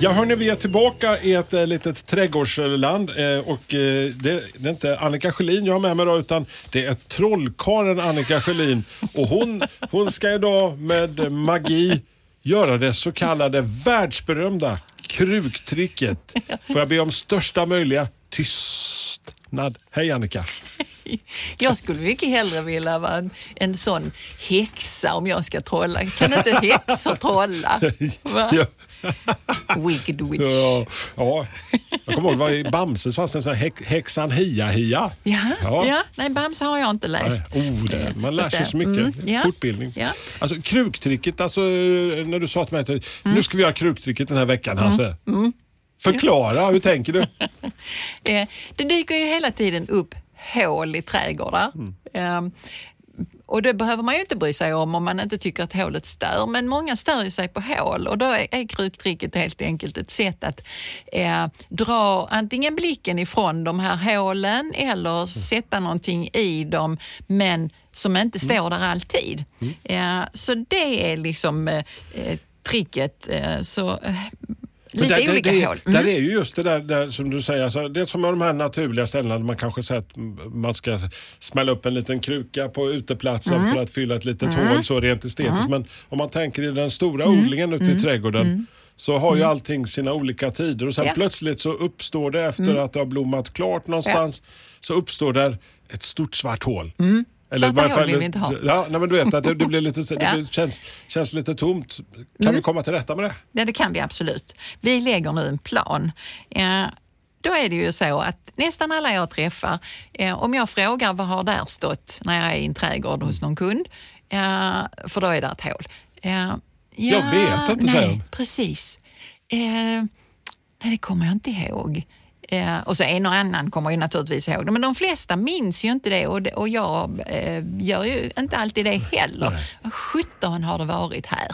Ja hörni, vi är tillbaka i ett litet trädgårdsland och det är inte Annika Kjellin jag har med mig då, utan det är trollkaren Annika Kjellin. Och hon ska idag med magi göra det så kallade världsberömda kruktricket. Får jag be om största möjliga tystnad. Hej Annika. Jag skulle mycket hellre vilja vara en sån häxa om jag ska trolla. Kan inte häxor trolla? Ja. Wicked witch. Ja. Jag kommer ihåg, det var i Bamse så fanns det en sån här häxan hia. Ja. Nej, Bamse har jag inte läst. Det. Man lär sig så mycket. Fortbildning. Ja. Alltså kruktricket, när du sa till mig att nu ska vi göra kruktricket den här veckan, Hasse. Förklara, hur tänker du? Det dyker ju hela tiden upp hål i trädgårdar. Och det behöver man ju inte bry sig om man inte tycker att hålet stör. Men många stör ju sig på hål och då är kruktricket helt enkelt ett sätt att dra antingen blicken ifrån de här hålen eller sätta någonting i dem men som inte står där alltid. Så det är liksom tricket. Där är ju just det där som du säger, alltså, det är som är de här naturliga ställena man kanske säger att man ska smälla upp en liten kruka på uteplatsen för att fylla ett litet hål så rent estetiskt. Men om man tänker i den stora odlingen ute i trädgården så har ju allting sina olika tider och sen plötsligt så uppstår det efter att det har blommat klart någonstans så uppstår där ett stort svart hål. Eller varför vill vi inte ha. Ja, nej, men du vet att det blir lite känns lite tomt. Kan vi komma till rätta med det? Ja, det kan vi absolut. Vi lägger nu en plan. Då är det ju så att nästan alla jag träffar, om jag frågar vad har där stått när jag är i en trädgård hos någon kund, för då är det ett hål. Jag vet inte så. Nej, precis. Nej, det kommer jag inte ihåg. Och så en och annan kommer ju naturligtvis ihåg det. Men de flesta minns ju inte det. Och jag gör ju inte alltid det heller. Vad 17 har det varit här?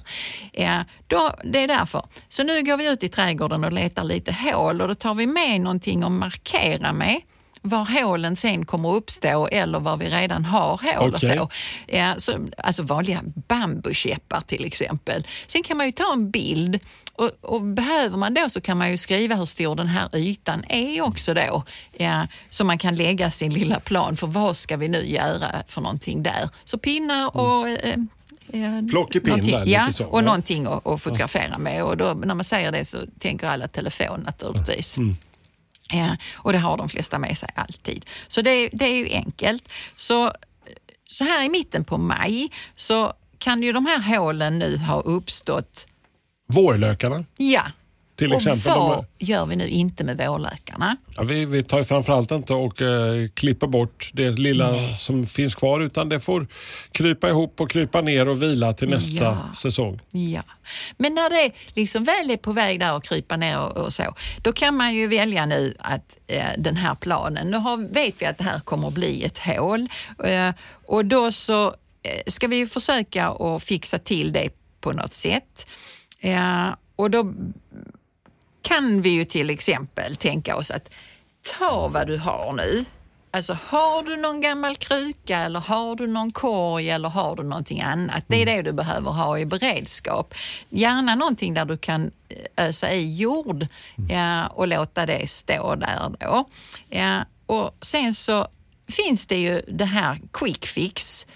Det är därför. Så nu går vi ut i trädgården och letar lite hål. Och då tar vi med någonting och markerar med var hålen sen kommer uppstå eller var vi redan har hål och så. Alltså vanliga bambukäppar till exempel. Sen kan man ju ta en bild och behöver man då så kan man ju skriva hur stor den här ytan är också då. Så man kan lägga sin lilla plan för vad ska vi nu göra för någonting där. Så pinnar och... plockepinn där, lite så. Och någonting att fotografera med. Och då, när man säger det så tänker alla telefon naturligtvis. Och det har de flesta med sig alltid. Så det är ju enkelt. Så här i mitten på maj så kan ju de här hålen nu ha uppstått. Vårlökarna? Ja. Till exempel, och vad gör vi nu inte med vårlökarna? Ja, vi tar ju framförallt inte och klipper bort det lilla som finns kvar utan det får krypa ihop och krypa ner och vila till nästa säsong. Ja, men när det liksom väl är på väg där och krypa ner och så, då kan man ju välja nu att den här planen, vet vi att det här kommer att bli ett hål och då så ska vi ju försöka att fixa till det på något sätt. Ja, och då kan vi ju till exempel tänka oss att ta vad du har nu. Alltså har du någon gammal kruka eller har du någon korg eller har du någonting annat? Det är det du behöver ha i beredskap. Gärna någonting där du kan ösa i jord och låta det stå där då. Ja, och sen så finns det ju det här quick fix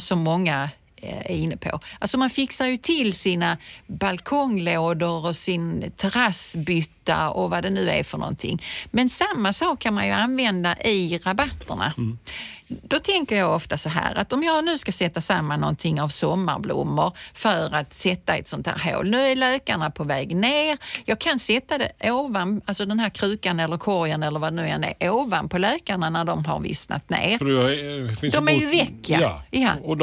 som många är inne på. Alltså man fixar ju till sina balkonglådor och sin terrassbytta och vad det nu är för någonting. Men samma sak kan man ju använda i rabatterna. Då tänker jag ofta så här att om jag nu ska sätta samman någonting av sommarblommor för att sätta ett sånt här hål. Nu är lökarna på väg ner. Jag kan sätta det ovan, alltså den här krukan eller korgen eller vad det nu än är, ovanpå lökarna när de har vissnat ner. De är ju väck, ja. Och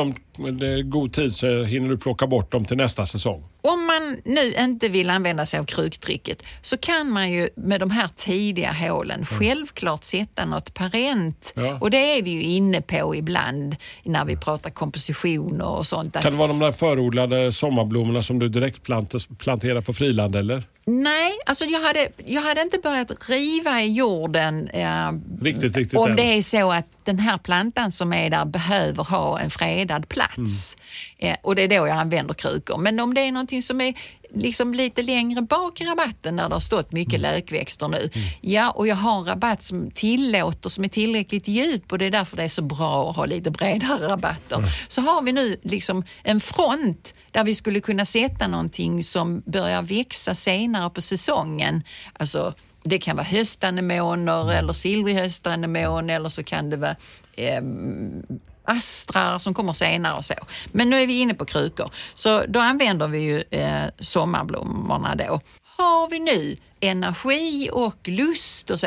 det är god tid så hinner du plocka bort dem till nästa säsong. Om man nu inte vill använda sig av kruktricket så kan man ju med de här tidiga hålen självklart sätta något parent. Ja. Och det är vi ju inne på ibland när vi pratar kompositioner och sånt. Kan det vara de där förodlade sommarblommorna som du direkt planterar på friland eller? Nej, alltså jag hade inte börjat riva i jorden riktigt, om det är så att den här plantan som är där behöver ha en fredad plats. Mm. Och det är då jag använder krukor. Men om det är någonting som är liksom lite längre bak i rabatten där det har stått mycket lökväxter nu. Mm. Ja, och jag har en rabatt som tillåter, som är tillräckligt djup och det är därför det är så bra att ha lite bredare rabatter. Mm. Så har vi nu liksom en front där vi skulle kunna sätta någonting som börjar växa senare på säsongen. Alltså det kan vara höstanemoner eller silvrig höstanemon eller så kan det vara astrar som kommer senare och så. Men nu är vi inne på krukor. Så då använder vi ju sommarblommorna då. Har vi nu energi och lust och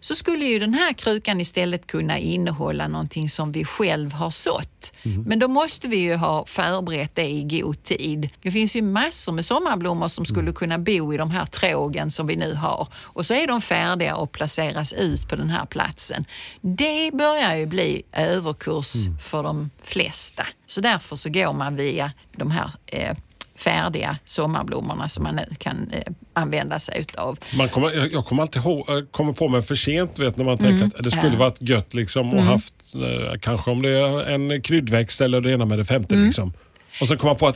så skulle ju den här krukan istället kunna innehålla någonting som vi själv har sått. Mm. Men då måste vi ju ha förberett det i god tid. Det finns ju massor med sommarblommor som skulle kunna bo i de här trågen som vi nu har. Och så är de färdiga och placeras ut på den här platsen. Det börjar ju bli överkurs för de flesta. Så därför så går man via de här färdiga sommarblommorna som man kan använda sig utav. Jag kommer på mig för sent vet när man tänker att det skulle varit gött liksom och haft kanske om det är en kryddväxt eller det ena med det femte liksom. Och så kommer man på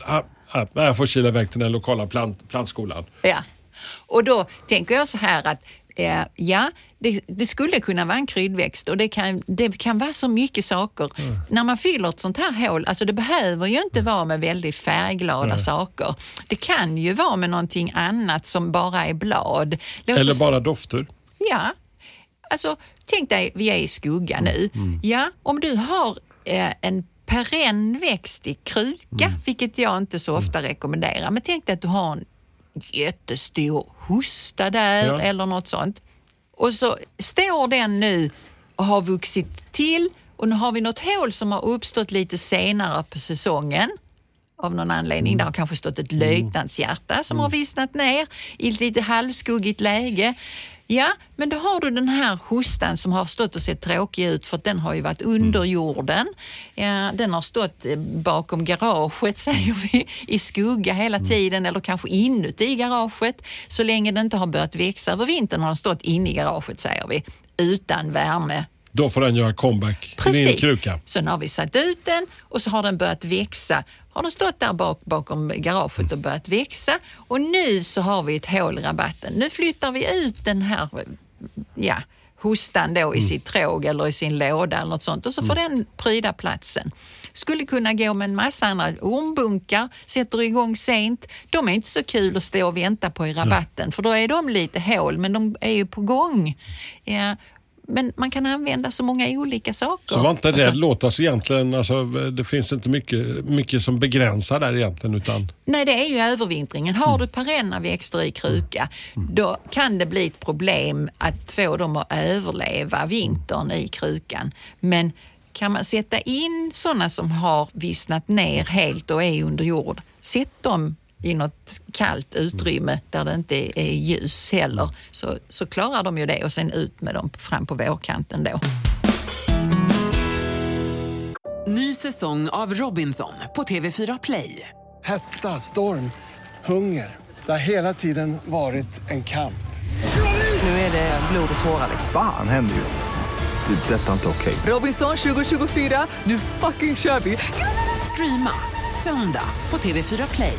att jag får kila iväg till den lokala plantskolan. Ja. Och då tänker jag så här att det skulle kunna vara en kryddväxt och det kan vara så mycket saker. Mm. När man fyller ett sånt här hål, alltså det behöver ju inte vara med väldigt färgglada saker. Det kan ju vara med någonting annat som bara är blad. Eller bara dofter. Ja, alltså tänk dig, vi är i skugga nu. Mm. Ja, om du har en perennväxt i kruka, vilket jag inte så ofta rekommenderar, men tänk dig att du har en jättestor hosta där eller något sånt. Och så står den nu och har vuxit till och nu har vi något hål som har uppstått lite senare på säsongen av någon anledning. Där har kanske stått ett löjtnantshjärta som har vissnat ner i ett lite halvskuggigt läge. Ja, men då har du den här hostan som har stått och sett tråkig ut för att den har ju varit under jorden. Ja, den har stått bakom garaget, säger vi, i skugga hela tiden eller kanske inuti garaget. Så länge den inte har börjat växa över vintern har den stått inne i garaget, säger vi, utan värme. Då får den göra comeback. Precis. Så nu har vi satt ut den och så har den börjat växa. Har den stått där bakom garaget och börjat växa. Och nu så har vi ett hål i rabatten. Nu flyttar vi ut den här hostan då i sitt tråg eller i sin låda eller något sånt. Och så får den pryda platsen. Skulle kunna gå med en massa andra ormbunkar, sätter igång sent. De är inte så kul att stå och vänta på i rabatten. För då är de lite hål men de är ju på gång. Ja. Men man kan använda så många olika saker. Så var inte det låter så egentligen, alltså, det finns inte mycket som begränsar där egentligen. Utan... Nej, det är ju övervintringen. Har du perenna växter i kruka, då kan det bli ett problem att få dem att överleva vintern i krukan. Men kan man sätta in sådana som har vissnat ner helt och är under jord, sätt dem i något kallt utrymme där det inte är ljus heller så klarar de ju det och sen ut med dem fram på vårkanten då. Ny säsong av Robinson på TV4 Play. Hetta, storm, hunger. Det har hela tiden varit en kamp. Nu är det blod och tårar. Fan händer just det. Det är detta inte okej. Robinson 2024, nu fucking kör vi. Streama söndag på TV4 Play.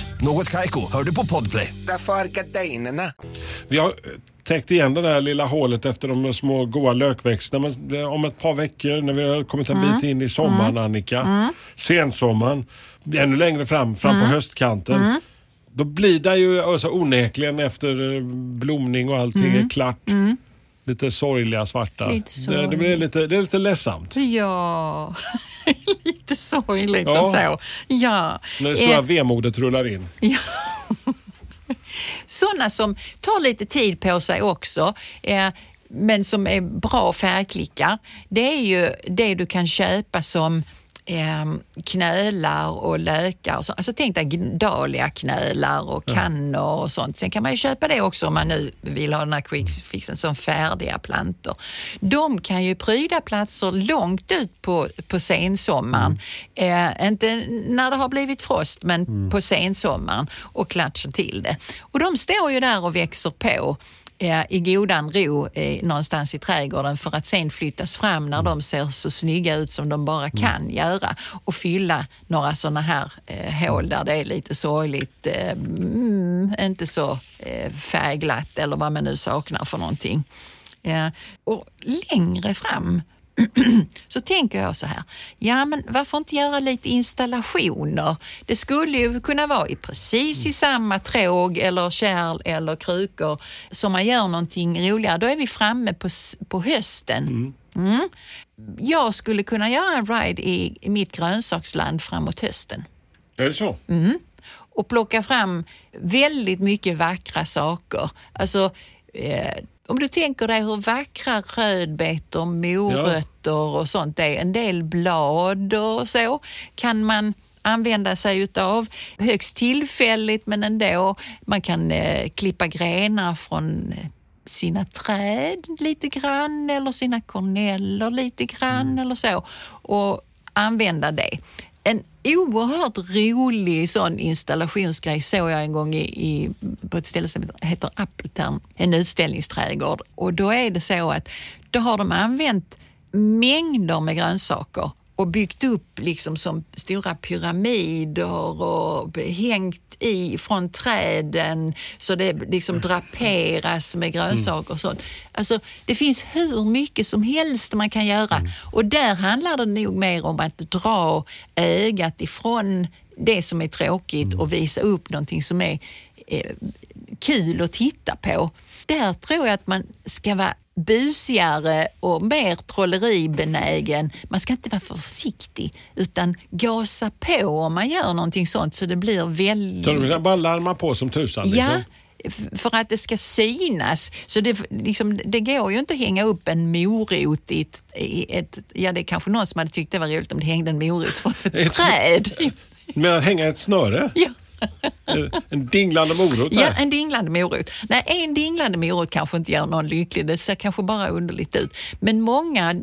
Något Kaiko, hör du på Podplay. Därför är gardinerna. Vi har täckt igen det där lilla hålet efter de små goa lökväxterna. Men om ett par veckor när vi har kommit en bit in i sommaren, Annika. Sensommaren, ännu längre fram på höstkanten. Då blir det ju alltså, onekligen efter blomning och allting är klart. Mm. Lite sorgliga svarta. Lite sorgliga. Det blir lite, det är lite ledsamt. Ja, lite sorgligt ja. Och så. Ja. När det stora vemodet rullar in. Ja. Sådana som tar lite tid på sig också, men som är bra färgklickar. Det är ju det du kan köpa som knölar och lökar och så. Alltså tänk dig dahlia knölar och kannor och sånt. Sen kan man ju köpa det också om man nu vill ha den här quick fixen som färdiga plantor. De kan ju pryda platser långt ut på sensommaren. Inte när det har blivit frost, men på sensommaren och klatscha till det. Och de står ju där och växer på i godan ro någonstans i trädgården för att sen flyttas fram när de ser så snygga ut som de bara kan göra och fylla några sådana här hål där det är lite sorgligt, inte så färgglatt eller vad man nu saknar för någonting. Och längre fram så tänker jag så här, ja men varför inte göra lite installationer? Det skulle ju kunna vara precis i samma tråg eller kärl eller krukor som man gör någonting roligare. Då är vi framme på hösten. Jag skulle kunna göra en ride i mitt grönsaksland framåt hösten. Är det så? Mm. Och plocka fram väldigt mycket vackra saker. Alltså... om du tänker dig hur vackra rödbetor, morötter och sånt är, en del blad och så, kan man använda sig av högst tillfälligt men ändå. Man kan klippa grenar från sina träd lite grann eller sina korneller lite grann eller så och använda det. En oerhört rolig sån installationsgrej såg jag en gång på ett ställe som heter Appeltern, en utställningsträdgård. Och då är det så att då har de använt mängder med grönsaker och byggt upp liksom som stora pyramider och hängt i från träden så det liksom draperas med grönsaker och sånt. Alltså det finns hur mycket som helst man kan göra och där handlar det nog mer om att dra ögat ifrån det som är tråkigt och visa upp någonting som är kul att titta på. Där tror jag att man ska vara busigare och mer trolleribenägen. Man ska inte vara försiktig utan gasa på om man gör någonting sånt så det blir väldigt... Så de bara larma på som tusan liksom. För att det ska synas. Så det, liksom, det går ju inte att hänga upp en morot i ett... Ja, det är kanske någon som hade tyckt det var roligt om det hängde en morot från ett träd. Men att hänga ett snöre? Ja. En dinglande morot där. Ja, en dinglande morot. Nej, en dinglande morot kanske inte gör någon lycklig. Det ser kanske bara underligt ut. Men många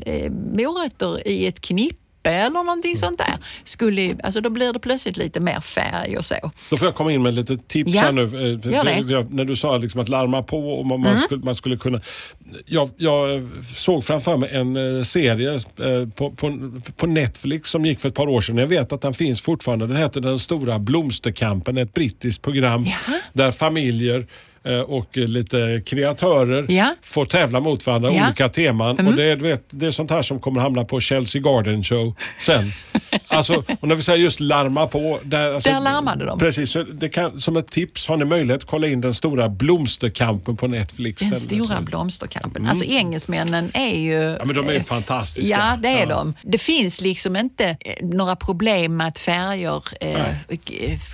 morötter i ett knippe eller någonting sånt där skulle, alltså då blir det plötsligt lite mer färg och så. Då får jag komma in med lite tips här nu. När du sa liksom att larma på och man skulle kunna... Jag såg framför mig en serie på Netflix som gick för ett par år sedan. Jag vet att den finns fortfarande. Den heter Den stora blomsterkampen, ett brittiskt program där familjer och lite kreatörer får tävla mot varandra olika teman. Och det är sånt här som kommer hamna på Chelsea Garden Show sen. Alltså, och när vi säger just larma på... Där larmade de. Precis, så det kan, som ett tips har ni möjlighet att kolla in Den stora blomsterkampen på Netflix. Den stora blomsterkampen. Alltså engelsmännen är ju... Ja, men de är fantastiska. Ja, det är de. Det finns liksom inte några problem med att färger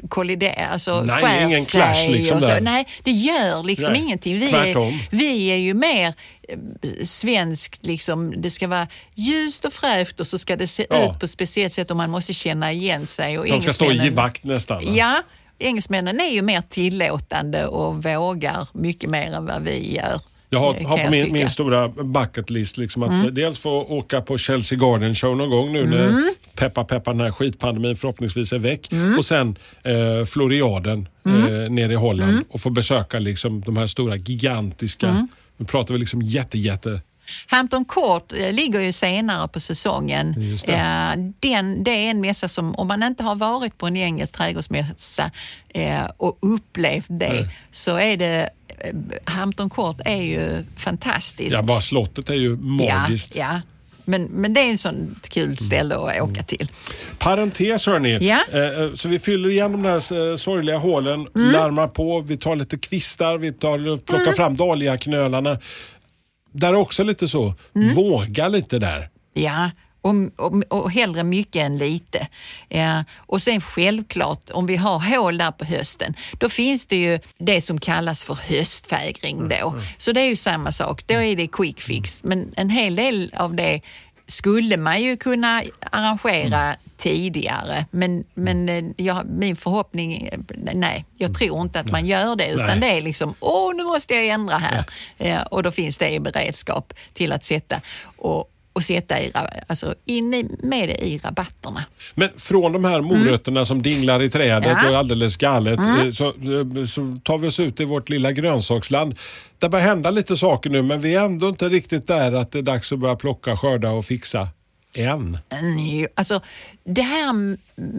kolliderar, alltså skär sig. Nej, ingen clash liksom där. Nej, det gör liksom ingenting. Vi är ju mer... svenskt liksom, det ska vara ljust och fräscht och så ska det se ut på ett speciellt sätt och man måste känna igen sig. Och de ska stå i vakt nästan. Ja, engelsmännen är ju mer tillåtande och vågar mycket mer än vad vi gör. Jag har på min stora bucket list liksom att dels få åka på Chelsea Garden Show någon gång nu när peppa den här skitpandemin förhoppningsvis är väck och sen Floriaden nere i Holland och få besöka liksom de här stora gigantiska nu pratar vi liksom jätte. Hampton Court ligger ju senare på säsongen. Just det. Det är en mässa som, om man inte har varit på en engelsk trädgårdsmässa och upplevt det, så är det Hampton Court är ju fantastiskt. Ja, bara slottet är ju magiskt. Ja, ja. Men det är en sån kul ställe att åka till. Parentes hörni. Ja. Så vi fyller igen de där sorgliga hålen, larmar på, vi tar lite kvistar, vi tar, plockar fram dahlia knölarna. Där är också lite så, våga lite där. Ja, och hellre mycket än lite. Ja. Och sen självklart, om vi har hål där på hösten, då finns det ju det som kallas för höstfägring då. Så det är ju samma sak, då är det quick fix. Men en hel del av det skulle man ju kunna arrangera tidigare. Men min förhoppning, nej, jag tror inte att man gör det. Utan det är liksom, nu måste jag ändra här. Ja, och då finns det i beredskap till att sätta och sätta i, alltså inne med det i rabatterna. Men från de här morötterna som dinglar i trädet och är alldeles galet så tar vi oss ut i vårt lilla grönsaksland. Det börjar hända lite saker nu, men vi är ändå inte riktigt där att det är dags att börja plocka, skörda och fixa än. Alltså det här,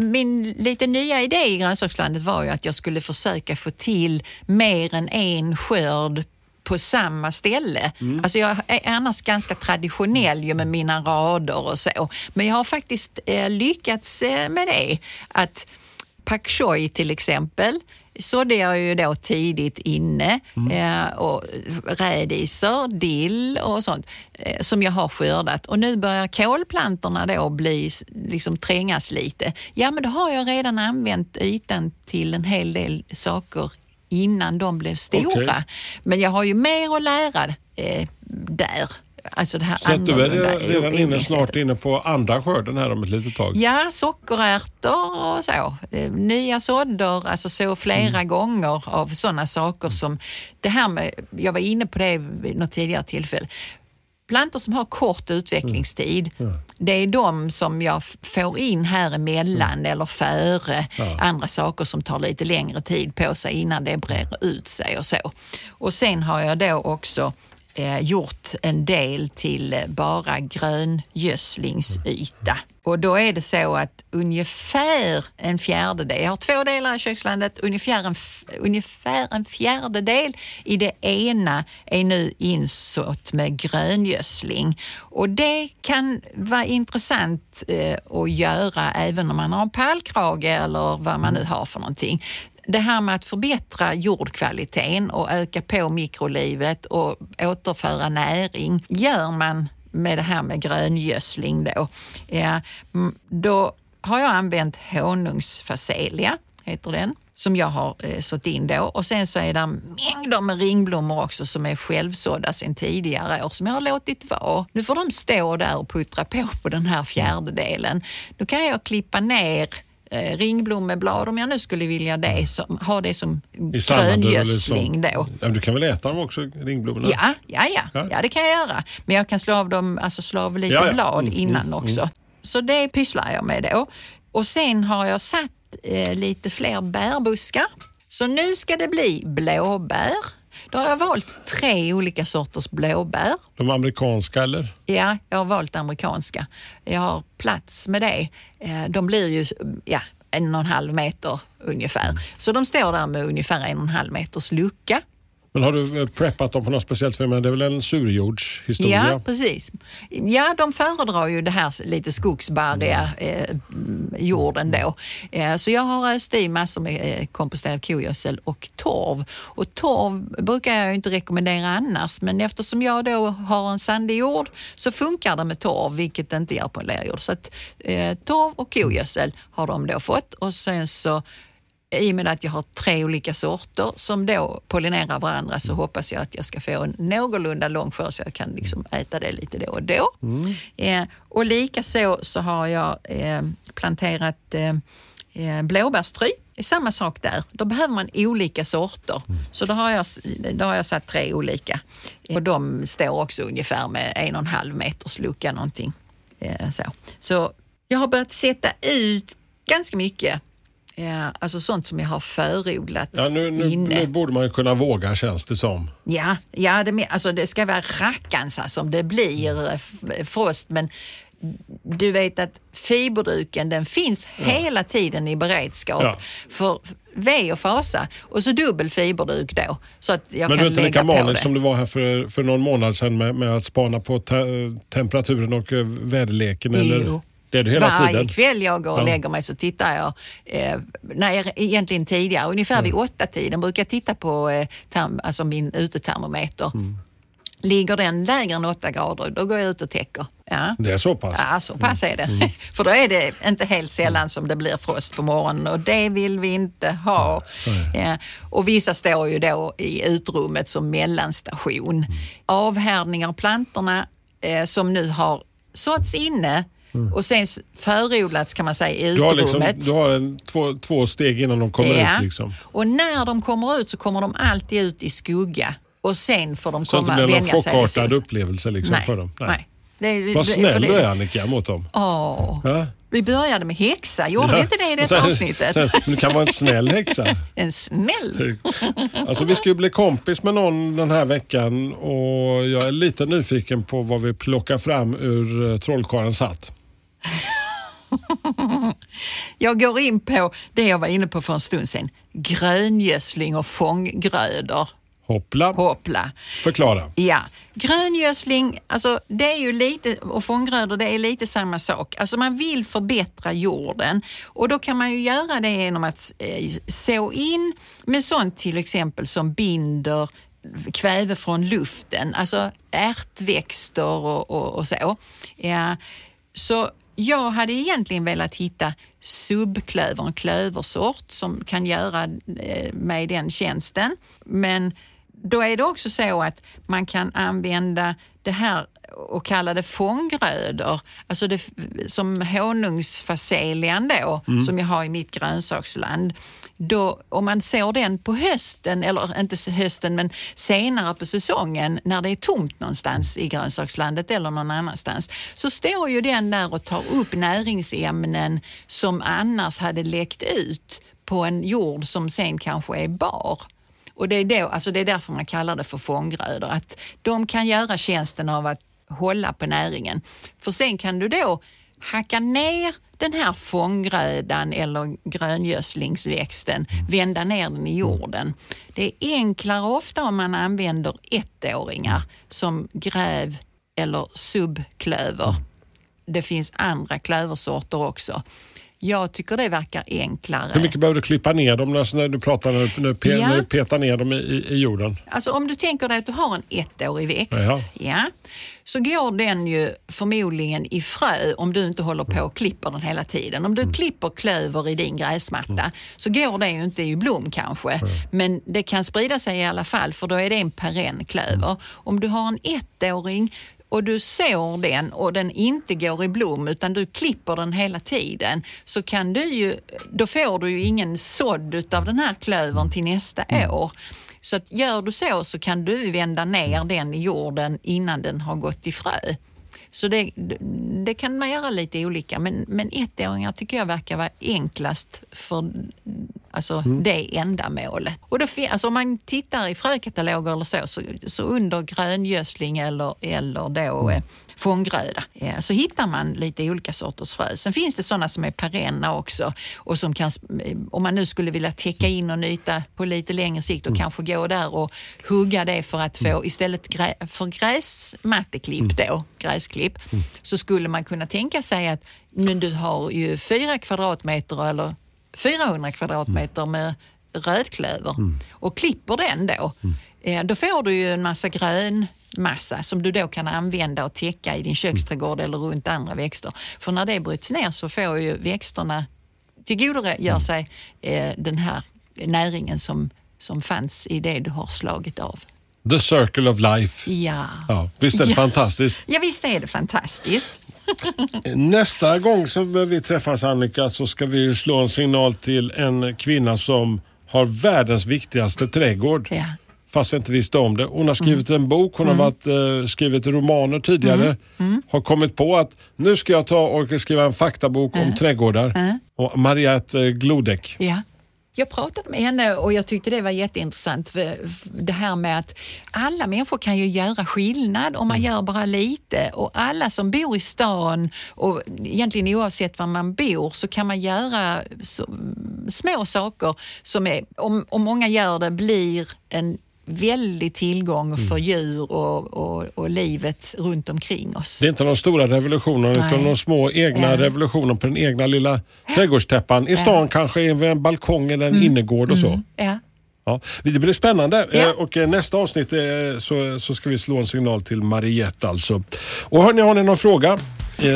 min lite nya idé i grönsakslandet var ju att jag skulle försöka få till mer än en skörd på samma ställe. Alltså jag är annars ganska traditionell ju med mina rader och så. Men jag har faktiskt lyckats med det. Att pak choi till exempel sådde jag ju då tidigt inne. Och rädisor, dill och sånt som jag har skördat. Och nu börjar kålplantorna då bli, liksom trängas lite. Ja, men då har jag redan använt ytan till en hel del saker innan de blev stora. Okay. Men jag har ju mer att lära där. Alltså det här så att du är redan snart inne på andra skörden här om ett litet tag. Ja, sockerärtor och så. Nya sådder, alltså så flera gånger av sådana saker som det här med, jag var inne på det något tidigare tillfälle. Plantor som har kort utvecklingstid, det är de som jag får in här emellan eller före andra saker som tar lite längre tid på sig innan det brer ut sig och så. Och sen har jag då också gjort en del till bara gröngödslingsyta. Och då är det så att ungefär en fjärdedel, jag har två delar i kökslandet, ungefär en fjärdedel i det ena är nu insått med gröngödsling. Och det kan vara intressant att göra även om man har en pallkrage eller vad man nu har för någonting. Det här med att förbättra jordkvaliteten och öka på mikrolivet och återföra näring gör man med det här med gröngödsling då. Ja, då har jag använt honungsfacelia, heter den, som jag har sått in då. Och sen så är det mängder med ringblommor också som är självsådda sedan tidigare år som jag har låtit vara. Nu får de stå där och puttra på den här fjärdedelen. Då kan jag klippa ner ringblommeblad om jag nu skulle vilja det, som har det som gröngödsling då. Ja, du kan väl äta dem också, ringblommorna? Ja, det kan jag göra. Men jag kan slå av dem, alltså slå av lite blad innan också. Så det pysslar jag med då. Och sen har jag satt lite fler bärbuskar. Så nu ska det bli blåbär. Då har jag valt 3 olika sorters blåbär. De amerikanska eller? Ja, jag har valt amerikanska. Jag har plats med det. De blir ju 1,5 meter ungefär. Så de står där med ungefär 1,5 meters lucka. Men har du preppat dem på något speciellt för mig? Det är väl en surjordshistoria? Ja, precis. Ja, de föredrar ju det här lite skogsbarriga jorden då. Så jag har öst i massor med komposterad kogödsel och torv. Och torv brukar jag ju inte rekommendera annars. Men eftersom jag då har en sandig jord så funkar det med torv, vilket det inte gör på en lerjord. Så att torv och kogödsel har de då fått. Och sen så, i och med att jag har 3 olika sorter som då pollinerar varandra, så hoppas jag att jag ska få en någorlunda lång skörd så jag kan liksom äta det lite då och då. Och likaså så har jag planterat blåbärstry. Det är samma sak där. Då behöver man olika sorter. Så då har jag satt 3 olika. Och de står också ungefär med 1,5 meters lucka någonting. Så jag har börjat sätta ut ganska mycket. Ja, alltså sånt som jag har förodlat inne. Nu borde man ju kunna våga, känns det som. Ja, det ska vara rackans som det blir frost. Men du vet att fiberduken, den finns hela tiden i beredskap för väg och fasa. Och så dubbel fiberduk då. Så att jag men kan du är inte lika maniskt som du var här för någon månad sedan med att spana på temperaturen och väderleken? Jo. Eller? Varje kväll jag går och lägger mig så tittar jag, egentligen tidigare, ungefär vid 8-tiden brukar jag titta på alltså min utetermometer. Mm. Ligger den lägre än 8 grader, då går jag ut och täcker. Ja. Det är så pass? Ja, så pass är det. Mm. För då är det inte helt sällan som det blir frost på morgonen och det vill vi inte ha. Ja. Och vissa står ju då i utrummet som mellanstation. Mm. Avhärdningar av plantorna som nu har såtts inne. Mm. Och sen förodlats kan man säga i utrummet. Du har två steg innan de kommer ut liksom. Och när de kommer ut så kommer de alltid ut i skugga. Och sen får de komma och vänja sig. Så att det blir en chockartad upplevelse liksom för dem. Nej. Vad snäll du är, Annika, mot dem. Ja. Vi började med häxa. Gjorde vi inte det i detta avsnittet? Du kan vara en snäll häxa. En snäll? Alltså vi ska ju bli kompis med någon den här veckan. Och jag är lite nyfiken på vad vi plockar fram ur trollkarlens hatt. Jag går in på det jag var inne på för en stund sedan. Gröngödsling och fånggrödor. Hoppla. Förklara. Ja, gröngödsling, alltså det är ju lite, och fånggrödor, det är lite samma sak. Alltså man vill förbättra jorden och då kan man ju göra det genom att så in med sånt till exempel som binder kväve från luften, alltså ärtväxter och så. Ja, så jag hade egentligen velat hitta subklöver, en klöversort som kan göra mig den tjänsten. Men då är det också så att man kan använda det här och kalla det fånggrödor. Alltså det, som honungsfacelien då, som jag har i mitt grönsaksland. Då, om man sår den på hösten, eller inte hösten men senare på säsongen när det är tomt någonstans i grönsakslandet eller någon annanstans, så står ju den där och tar upp näringsämnen som annars hade läckt ut på en jord som sen kanske är bar. Och det är, då, alltså det är därför man kallar det för fånggrödor, att de kan göra tjänsten av att hålla på näringen. För sen kan du då hacka ner den här fånggrödan eller gröngödslingsväxten, vända ner den i jorden. Det är enklare ofta om man använder ettåringar som gräv eller subklöver. Det finns andra klöversorter också. Jag tycker det verkar enklare. Hur mycket behöver du klippa ner dem när du pratar, när du petar ner dem i jorden? Alltså om du tänker dig att du har en ettårig växt, så går den ju förmodligen i frö om du inte håller på och klipper den hela tiden. Om du klipper klöver i din gräsmatta så går det ju inte i blom kanske. Men det kan sprida sig i alla fall, för då är det en perenn klöver. Om du har en ettåring och du sår den och den inte går i blom utan du klipper den hela tiden, så kan du ju, då får du ju ingen sådd av den här klövern till nästa år. Så att gör du så kan du vända ner den i jorden innan den har gått i frö. Så det kan man göra lite olika. Men ettåringar tycker jag verkar vara enklast för det ändamålet. Och då, alltså om man tittar i frökataloger eller så under gröngödsling eller då fånggröda, så hittar man lite olika sorters frö. Sen finns det sådana som är perenna också, och som kan, om man nu skulle vilja täcka in och nyta på lite längre sikt och kanske gå där och hugga det för att få istället för gräsmatteklipp då, gräsklipp, så skulle man kunna tänka sig att men du har ju 4 kvadratmeter eller 400 kvadratmeter med rödklöver och klipper den då, då får du ju en massa grön massa som du då kan använda och täcka i din köksträdgård eller runt andra växter. För när det bryts ner så får ju växterna tillgodogöra sig den här näringen som fanns i det du har slagit av. The circle of life. Ja. Visst är det fantastiskt? Ja, visst är det fantastiskt. Nästa gång som vi träffas, Annika, så ska vi slå en signal till en kvinna som har världens viktigaste trädgård. Ja. Fast vi inte visste om det. Hon har skrivit en bok, hon har skrivit romaner tidigare. Har kommit på att nu ska jag ta och skriva en faktabok om trädgårdar. Och Mariette Glodek. Ja. Jag pratade med henne och jag tyckte det var jätteintressant. För det här med att alla människor kan ju göra skillnad om man gör bara lite. Och alla som bor i stan, och egentligen oavsett var man bor, så kan man göra små saker som är, om många gör det, blir en väldig tillgång för djur och livet runt omkring oss. Det är inte de stora revolutionerna, utan de små egna revolutionerna på den egna lilla trädgårdstäppan. I stan kanske är en balkong eller en innergård och så. Ja, det blir spännande. Och nästa avsnitt så ska vi slå en signal till Mariette alltså. Och hörni, har ni någon fråga,